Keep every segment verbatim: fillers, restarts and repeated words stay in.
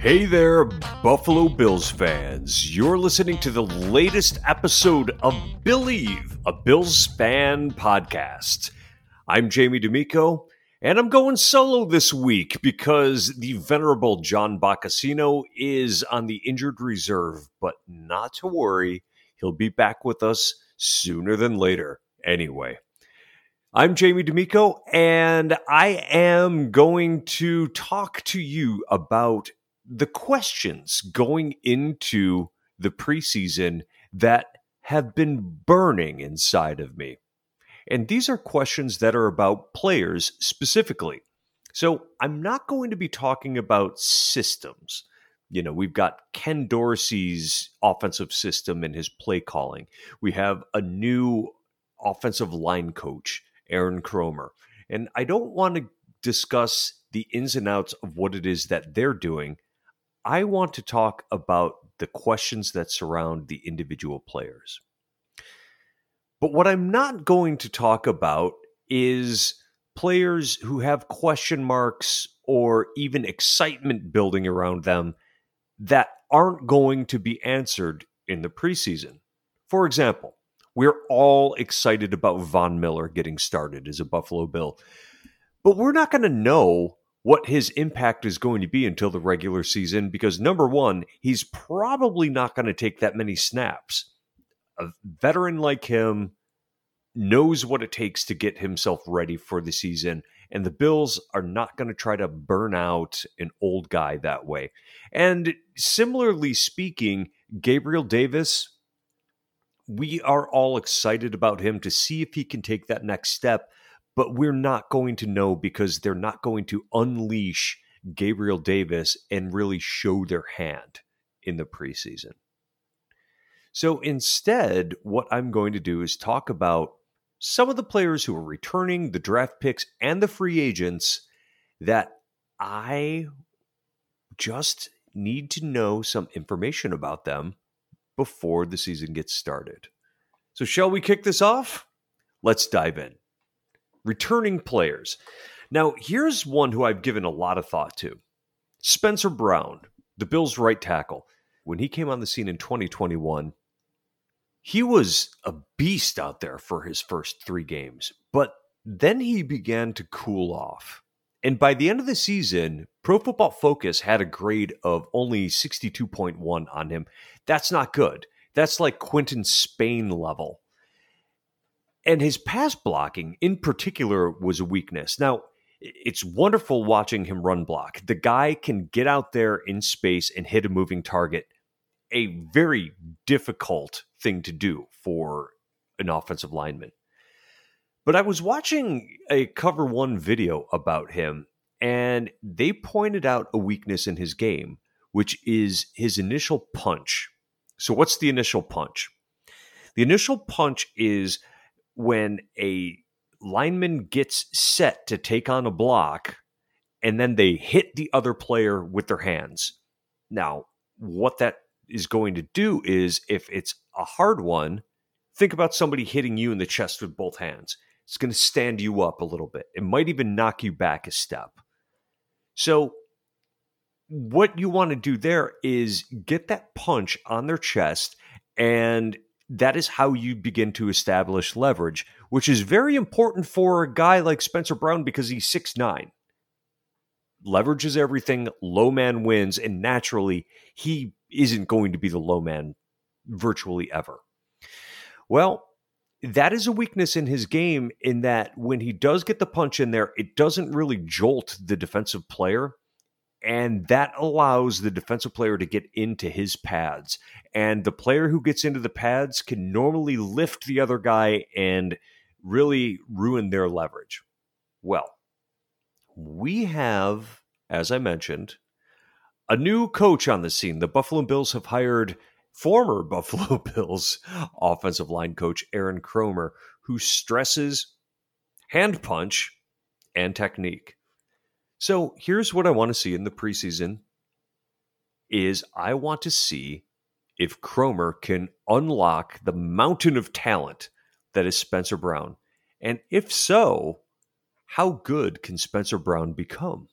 Hey there, Buffalo Bills fans. You're listening to the latest episode of Believe, a Bills fan podcast. I'm Jamie D'Amico, and I'm going solo this week because the venerable John Boccasino is on the injured reserve, but not to worry, he'll be back with us sooner than later anyway. I'm Jamie D'Amico, and I am going to talk to you about the questions going into the preseason that have been burning inside of me. And these are questions that are about players specifically. So I'm not going to be talking about systems. You know, we've got Ken Dorsey's offensive system and his play calling. We have a new offensive line coach, Aaron Kromer. And I don't want to discuss the ins and outs of what it is that they're doing. I want to talk about the questions that surround the individual players. But what I'm not going to talk about is players who have question marks or even excitement building around them that aren't going to be answered in the preseason. For example, we're all excited about Von Miller getting started as a Buffalo Bill, but we're not going to know what his impact is going to be until the regular season because, number one, he's probably not going to take that many snaps. A veteran like him knows what it takes to get himself ready for the season, and the Bills are not going to try to burn out an old guy that way. And similarly speaking, Gabriel Davis, we are all excited about him to see if he can take that next step, but we're not going to know because they're not going to unleash Gabriel Davis and really show their hand in the preseason. So instead, what I'm going to do is talk about some of the players who are returning, the draft picks, and the free agents that I just need to know some information about them before the season gets started. So shall we kick this off? Let's dive in. Returning players. Now, here's one who I've given a lot of thought to. Spencer Brown, the Bills' right tackle. When he came on the scene in twenty twenty-one, he was a beast out there for his first three games. But then he began to cool off. And by the end of the season, Pro Football Focus had a grade of only sixty-two point one on him. That's not good. That's like Quentin Spain level. And his pass blocking, in particular, was a weakness. Now, it's wonderful watching him run block. The guy can get out there in space and hit a moving target, a very difficult thing to do for an offensive lineman. But I was watching a Cover One video about him, and they pointed out a weakness in his game, which is his initial punch. So what's the initial punch? The initial punch is when a lineman gets set to take on a block and then they hit the other player with their hands. Now, what that is going to do is if it's a hard one, think about somebody hitting you in the chest with both hands. It's going to stand you up a little bit. It might even knock you back a step. So what you want to do there is get that punch on their chest, and that is how you begin to establish leverage, which is very important for a guy like Spencer Brown because he's six nine. Leverage is everything, low man wins, and naturally, he isn't going to be the low man virtually ever. Well, that is a weakness in his game in that when he does get the punch in there, it doesn't really jolt the defensive player. And that allows the defensive player to get into his pads. And the player who gets into the pads can normally lift the other guy and really ruin their leverage. Well, we have, as I mentioned, a new coach on the scene. The Buffalo Bills have hired former Buffalo Bills offensive line coach Aaron Kromer, who stresses hand punch and technique. So here's what I want to see in the preseason is I want to see if Kromer can unlock the mountain of talent that is Spencer Brown And if so, how good can Spencer Brown become?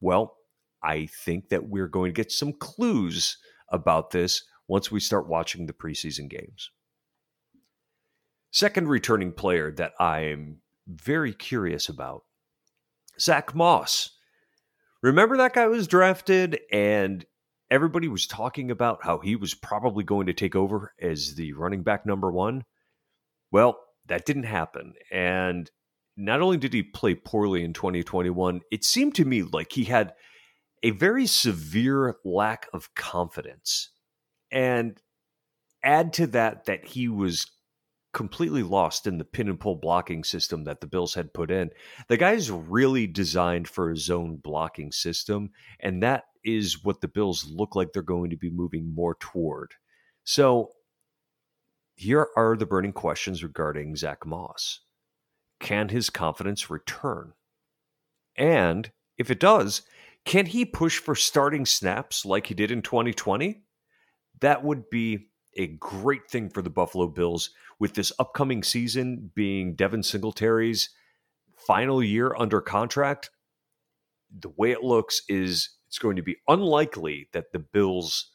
Well, I think that we're going to get some clues about this once we start watching the preseason games. Second returning player that I am very curious about, Zach Moss. Remember that guy was drafted and everybody was talking about how he was probably going to take over as the running back number one? Well, that didn't happen. And not only did he play poorly in twenty twenty-one, it seemed to me like he had a very severe lack of confidence. And add to that that he was completely lost in the pin and pull blocking system that the Bills had put in. The guy's really designed for a zone blocking system, and that is what the Bills look like they're going to be moving more toward. So here are the burning questions regarding Zach Moss. Can his confidence return? And if it does, can he push for starting snaps like he did in twenty twenty? That would be a great thing for the Buffalo Bills, with this upcoming season being Devin Singletary's final year under contract. The way it looks is it's going to be unlikely that the Bills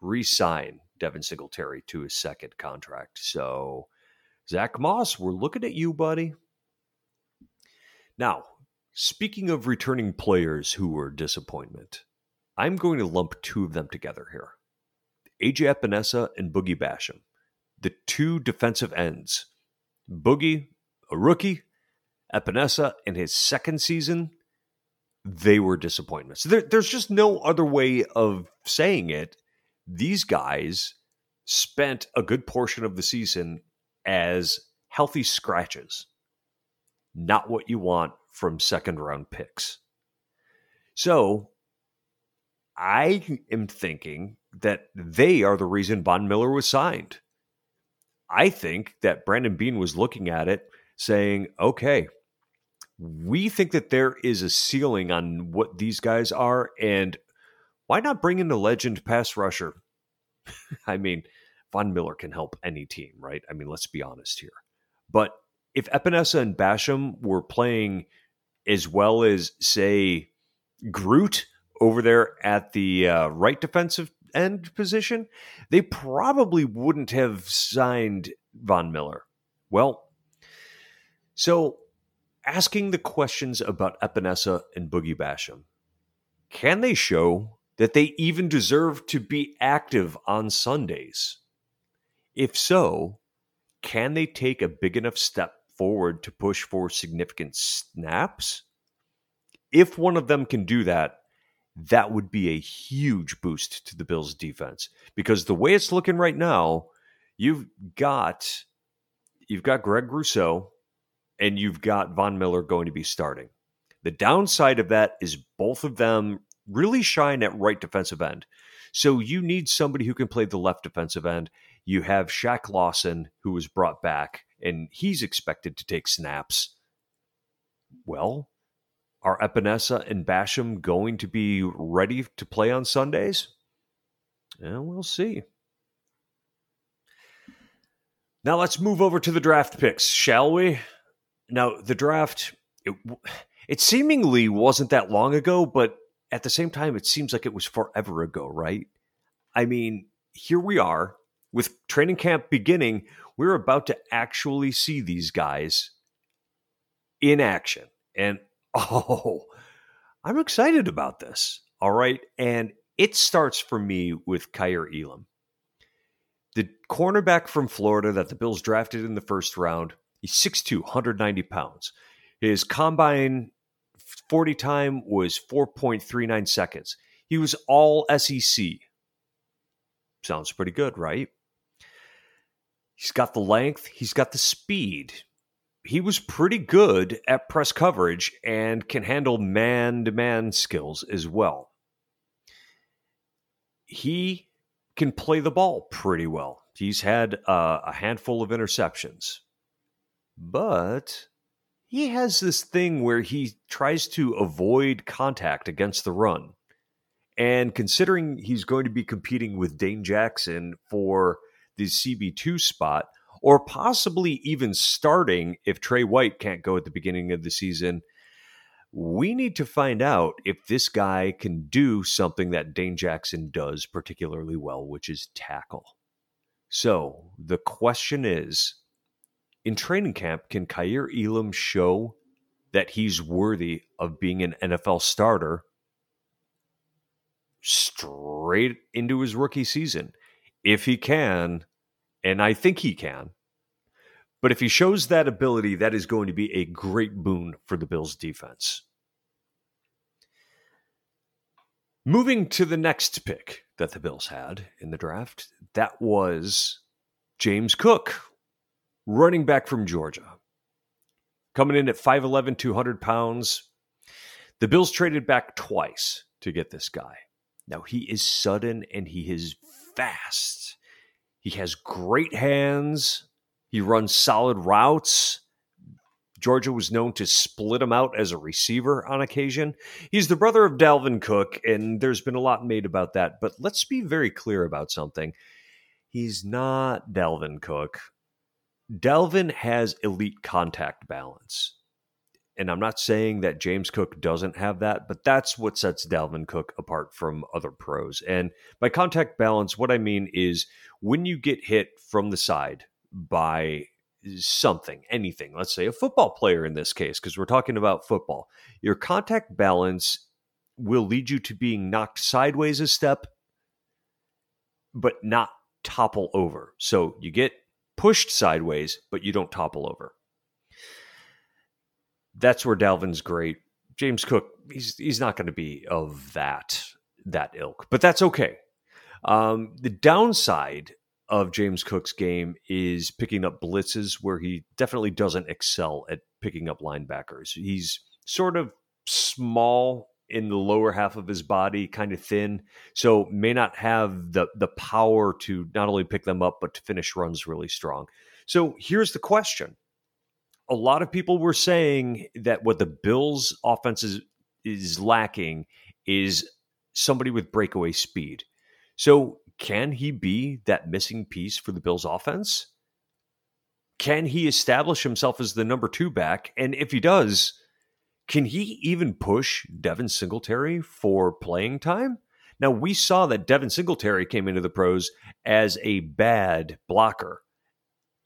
re-sign Devin Singletary to his second contract. So, Zach Moss, we're looking at you, buddy. Now, speaking of returning players who were a disappointment, I'm going to lump two of them together here. A J Epenesa and Boogie Basham, the two defensive ends. Boogie, a rookie, Epenesa in his second season, they were disappointments. There, there's just no other way of saying it. These guys spent a good portion of the season as healthy scratches. Not what you want from second round picks. So I am thinking that they are the reason Von Miller was signed. I think that Brandon Bean was looking at it saying, okay, we think that there is a ceiling on what these guys are, and why not bring in a legend pass rusher? I mean, Von Miller can help any team, right? I mean, let's be honest here. But if Epenesa and Basham were playing as well as, say, Groot over there at the uh, right defensive end position, they probably wouldn't have signed Von Miller. Well, so asking the questions about Epenesa and Boogie Basham, can they show that they even deserve to be active on Sundays? If so, can they take a big enough step forward to push for significant snaps? If one of them can do that, that would be a huge boost to the Bills' defense, because the way it's looking right now, you've got you've got Greg Rousseau and you've got Von Miller going to be starting. The downside of that is both of them really shine at right defensive end. So you need somebody who can play the left defensive end. You have Shaq Lawson, who was brought back, and he's expected to take snaps. Well, are Epenesa and Basham going to be ready to play on Sundays? Yeah, we'll see. Now let's move over to the draft picks, shall we? Now, the draft, it, it seemingly wasn't that long ago, but at the same time, it seems like it was forever ago, right? I mean, here we are with training camp beginning. We're about to actually see these guys in action. And oh, I'm excited about this. All right. And it starts for me with Kaiir Elam, the cornerback from Florida that the Bills drafted in the first round. He's six two, one hundred ninety pounds. His combine forty time was four point three nine seconds. He was all S E C. Sounds pretty good, right? He's got the length. He's got the speed. He was pretty good at press coverage and can handle man-to-man skills as well. He can play the ball pretty well. He's had uh, a handful of interceptions. But he has this thing where he tries to avoid contact against the run. And considering he's going to be competing with Dane Jackson for the C B two spot, or possibly even starting if Trey White can't go at the beginning of the season. We need to find out if this guy can do something that Dane Jackson does particularly well, which is tackle. So the question is, in training camp, can Kaiir Elam show that he's worthy of being an N F L starter straight into his rookie season? If he can, and I think he can, but if he shows that ability, that is going to be a great boon for the Bills' defense. Moving to the next pick that the Bills had in the draft, that was James Cook, running back from Georgia. Coming in at five eleven, two hundred pounds. The Bills traded back twice to get this guy. Now, he is sudden and he is fast. He has great hands. He runs solid routes. Georgia was known to split him out as a receiver on occasion. He's the brother of Dalvin Cook, and there's been a lot made about that. But let's be very clear about something. He's not Dalvin Cook. Dalvin has elite contact balance. And I'm not saying that James Cook doesn't have that, but that's what sets Dalvin Cook apart from other pros. And by contact balance, what I mean is when you get hit from the side by something, anything, let's say a football player in this case, because we're talking about football, your contact balance will lead you to being knocked sideways a step, but not topple over. So you get pushed sideways, but you don't topple over. That's where Dalvin's great. James Cook, he's he's not going to be of that, that ilk, but that's okay. Um, the downside of James Cook's game is picking up blitzes, where he definitely doesn't excel at picking up linebackers. He's sort of small in the lower half of his body, kind of thin, so may not have the the power to not only pick them up, but to finish runs really strong. So here's the question. A lot of people were saying that what the Bills' offense is, is lacking is somebody with breakaway speed. So can he be that missing piece for the Bills' offense? Can he establish himself as the number two back? And if he does, can he even push Devin Singletary for playing time? Now, we saw that Devin Singletary came into the pros as a bad blocker.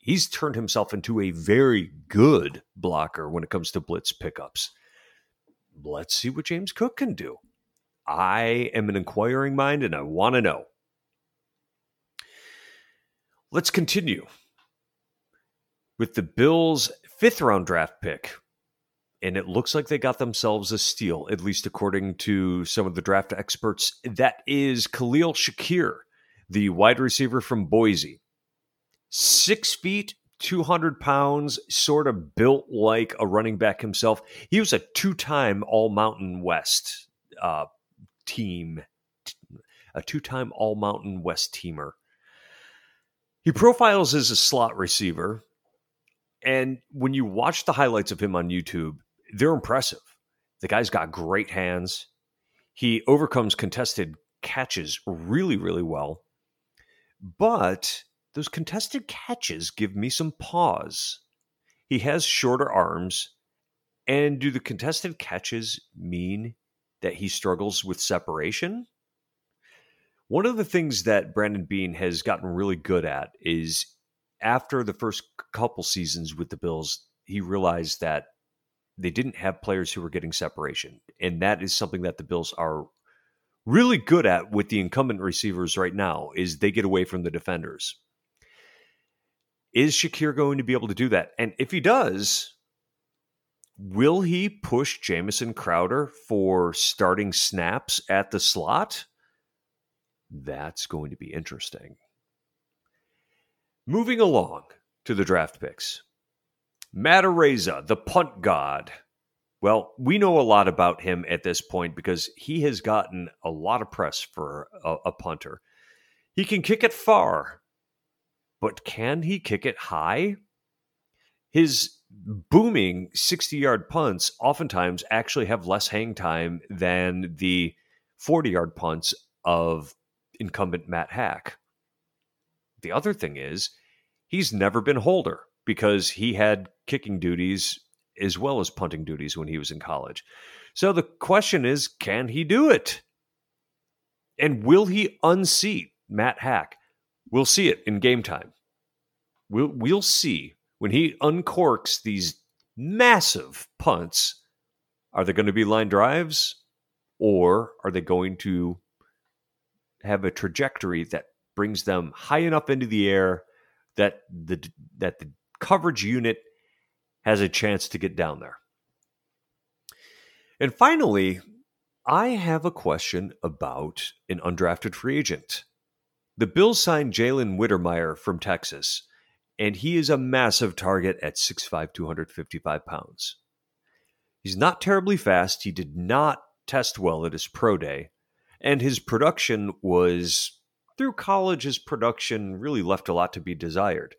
He's turned himself into a very good blocker when it comes to blitz pickups. Let's see what James Cook can do. I am an inquiring mind and I want to know. Let's continue with the Bills' fifth round draft pick. And it looks like they got themselves a steal, at least according to some of the draft experts. That is Khalil Shakir, the wide receiver from Boise. Six feet, two hundred pounds, sort of built like a running back himself. He was a two-time All-Mountain West uh, team, a two-time All-Mountain West teamer. He profiles as a slot receiver, and when you watch the highlights of him on YouTube, they're impressive. The guy's got great hands. He overcomes contested catches really, really well, but those contested catches give me some pause. He has shorter arms. And do the contested catches mean that he struggles with separation? One of the things that Brandon Bean has gotten really good at is after the first couple seasons with the Bills, he realized that they didn't have players who were getting separation. And that is something that the Bills are really good at with the incumbent receivers right now, is they get away from the defenders. Is Shakir going to be able to do that? And if he does, will he push Jamison Crowder for starting snaps at the slot? That's going to be interesting. Moving along to the draft picks. Matt Araiza, the punt god. Well, we know a lot about him at this point because he has gotten a lot of press for a, a punter. He can kick it far. But can he kick it high? His booming sixty-yard punts oftentimes actually have less hang time than the forty-yard punts of incumbent Matt Hack. The other thing is He's never been holder because he had kicking duties as well as punting duties when he was in college. So the question is, can he do it? And will he unseat Matt Hack? We'll see it in game time. We'll, we'll see when he uncorks these massive punts. Are they going to be line drives, or are they going to have a trajectory that brings them high enough into the air that the that the coverage unit has a chance to get down there? And finally, I have a question about an undrafted free agent. The Bills signed Jalen Wittermeyer from Texas, and he is a massive target at six foot five, two hundred fifty-five pounds. He's not terribly fast. He did not test well at his pro day, and his production was... Through college, his production really left a lot to be desired.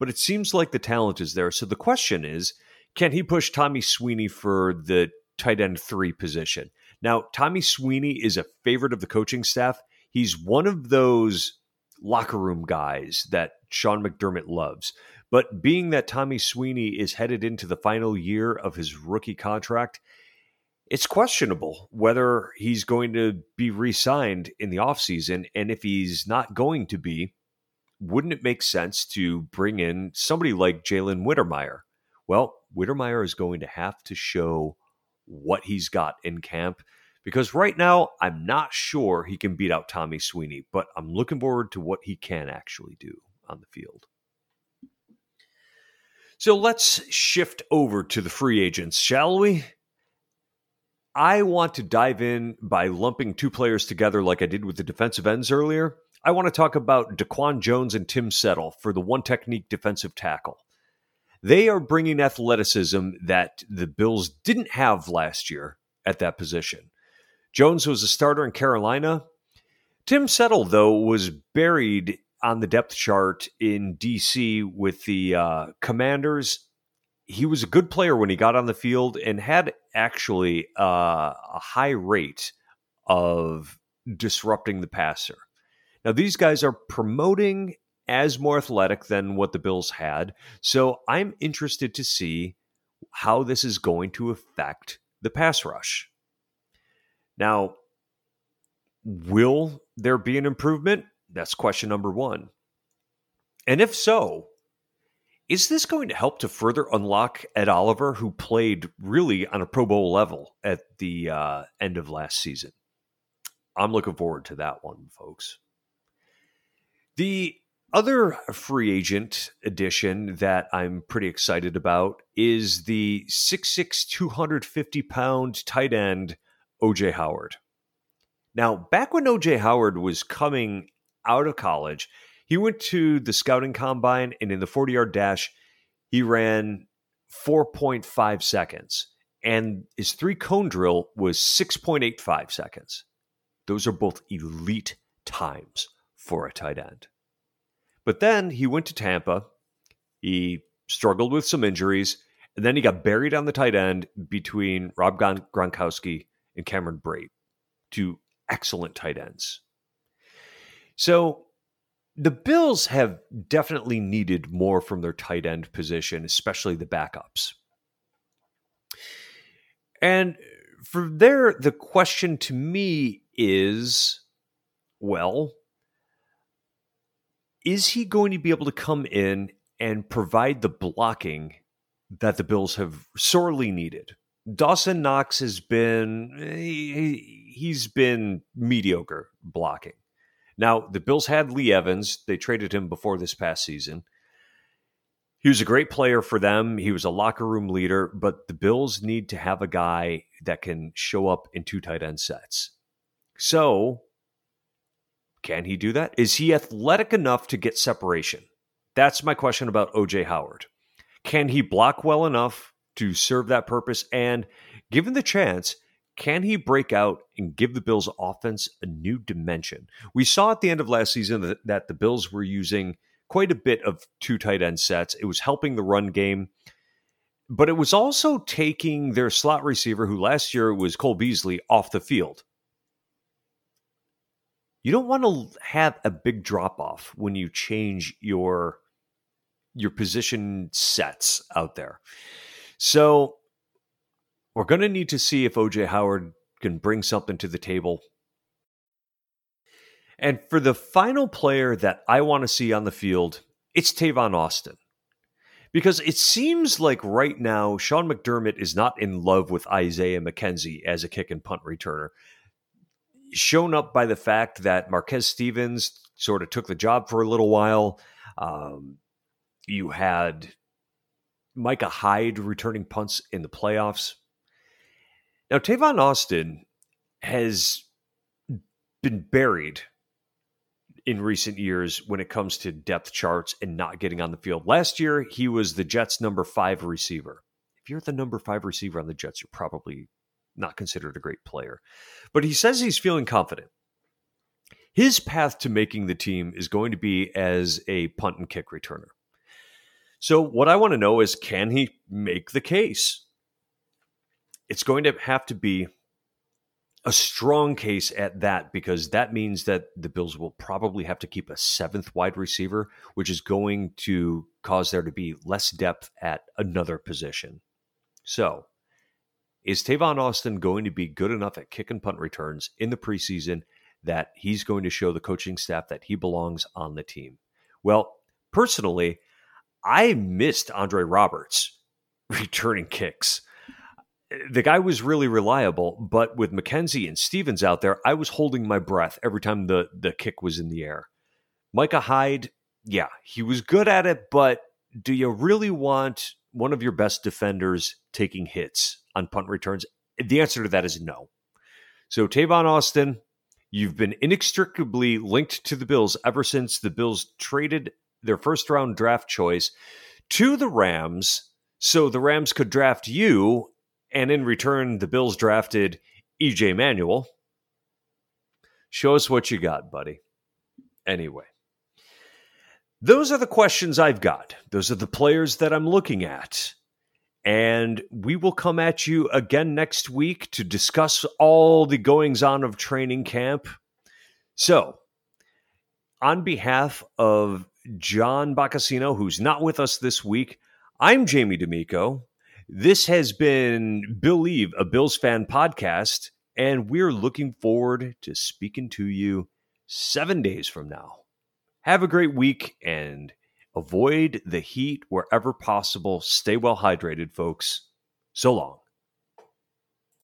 But it seems like the talent is there. So the question is, can he push Tommy Sweeney for the tight end three position? Now, Tommy Sweeney is a favorite of the coaching staff. He's one of those locker room guys that Sean McDermott loves. But being that Tommy Sweeney is headed into the final year of his rookie contract, it's questionable whether he's going to be re-signed in the offseason, and if he's not going to be, wouldn't it make sense to bring in somebody like Jalen Wittermeyer? Well, Wittermeyer is going to have to show what he's got in camp, because right now I'm not sure he can beat out Tommy Sweeney, but I'm looking forward to what he can actually do on the field. So let's shift over to the free agents, shall we? I want to dive in by lumping two players together like I did with the defensive ends earlier. I want to talk about Daquan Jones and Tim Settle for the one technique defensive tackle. They are bringing athleticism that the Bills didn't have last year at that position. Jones was a starter in Carolina. Tim Settle, though, was buried on the depth chart in D C with the uh, Commanders. He was a good player when he got on the field and had actually uh, a high rate of disrupting the passer. Now, these guys are promoting as more athletic than what the Bills had, so I'm interested to see how this is going to affect the pass rush. Now, will there be an improvement? That's question number one. And if so, is this going to help to further unlock Ed Oliver, who played really on a Pro Bowl level at the uh, end of last season? I'm looking forward to that one, folks. The other free agent addition that I'm pretty excited about is the six six, two hundred fifty pound tight end O J. Howard. Now, back when O J. Howard was coming out of college, he went to the scouting combine, and in the forty-yard dash, he ran four point five seconds. And his three-cone drill was six point eight five seconds. Those are both elite times for a tight end. But then he went to Tampa. He struggled with some injuries, and then he got buried on the tight end between Rob Gronkowski and Cameron Brate, two excellent tight ends. So the Bills have definitely needed more from their tight end position, especially the backups. And for there, the question to me is, well, is he going to be able to come in and provide the blocking that the Bills have sorely needed? Dawson Knox has been, he, he's been mediocre blocking. Now, the Bills had Lee Evans. They traded him before this past season. He was a great player for them. He was a locker room leader, but the Bills need to have a guy that can show up in two tight end sets. So, can he do that? Is he athletic enough to get separation? That's my question about O J. Howard. Can he block well enough to serve that purpose? And given the chance, can he break out and give the Bills offense a new dimension? We saw at the end of last season that the Bills were using quite a bit of two tight end sets. It was helping the run game, but it was also taking their slot receiver, who last year was Cole Beasley, off the field. You don't want to have a big drop off when you change your your position sets out there. So we're going to need to see if O J. Howard can bring something to the table. And for the final player that I want to see on the field, it's Tavon Austin. Because it seems like right now, Sean McDermott is not in love with Isaiah McKenzie as a kick and punt returner. Shown up by the fact that Marquez Stevens sort of took the job for a little while. Um, you had Micah Hyde returning punts in the playoffs. Now, Tavon Austin has been buried in recent years when it comes to depth charts and not getting on the field. Last year, he was the Jets' number five receiver. If you're the number five receiver on the Jets, you're probably not considered a great player. But he says he's feeling confident. His path to making the team is going to be as a punt and kick returner. So what I want to know is, can he make the case? It's going to have to be a strong case at that, because that means that the Bills will probably have to keep a seventh wide receiver, which is going to cause there to be less depth at another position. So is Tavon Austin going to be good enough at kick and punt returns in the preseason that he's going to show the coaching staff that he belongs on the team? Well, personally, I missed Andre Roberts returning kicks. The guy was really reliable, but with McKenzie and Stevens out there, I was holding my breath every time the, the kick was in the air. Micah Hyde, yeah, he was good at it, but do you really want one of your best defenders taking hits on punt returns? The answer to that is no. So Tavon Austin, you've been inextricably linked to the Bills ever since the Bills traded their first round draft choice to the Rams, so the Rams could draft you. And in return, the Bills drafted E J Manuel. Show us what you got, buddy. Anyway, those are the questions I've got. Those are the players that I'm looking at. And we will come at you again next week to discuss all the goings-on of training camp. So, on behalf of John Boccasino, who's not with us this week, I'm Jamie D'Amico. This has been Believe, a Bills Fan podcast, and we're looking forward to speaking to you seven days from now. Have a great week and avoid the heat wherever possible. Stay well hydrated, folks. So long.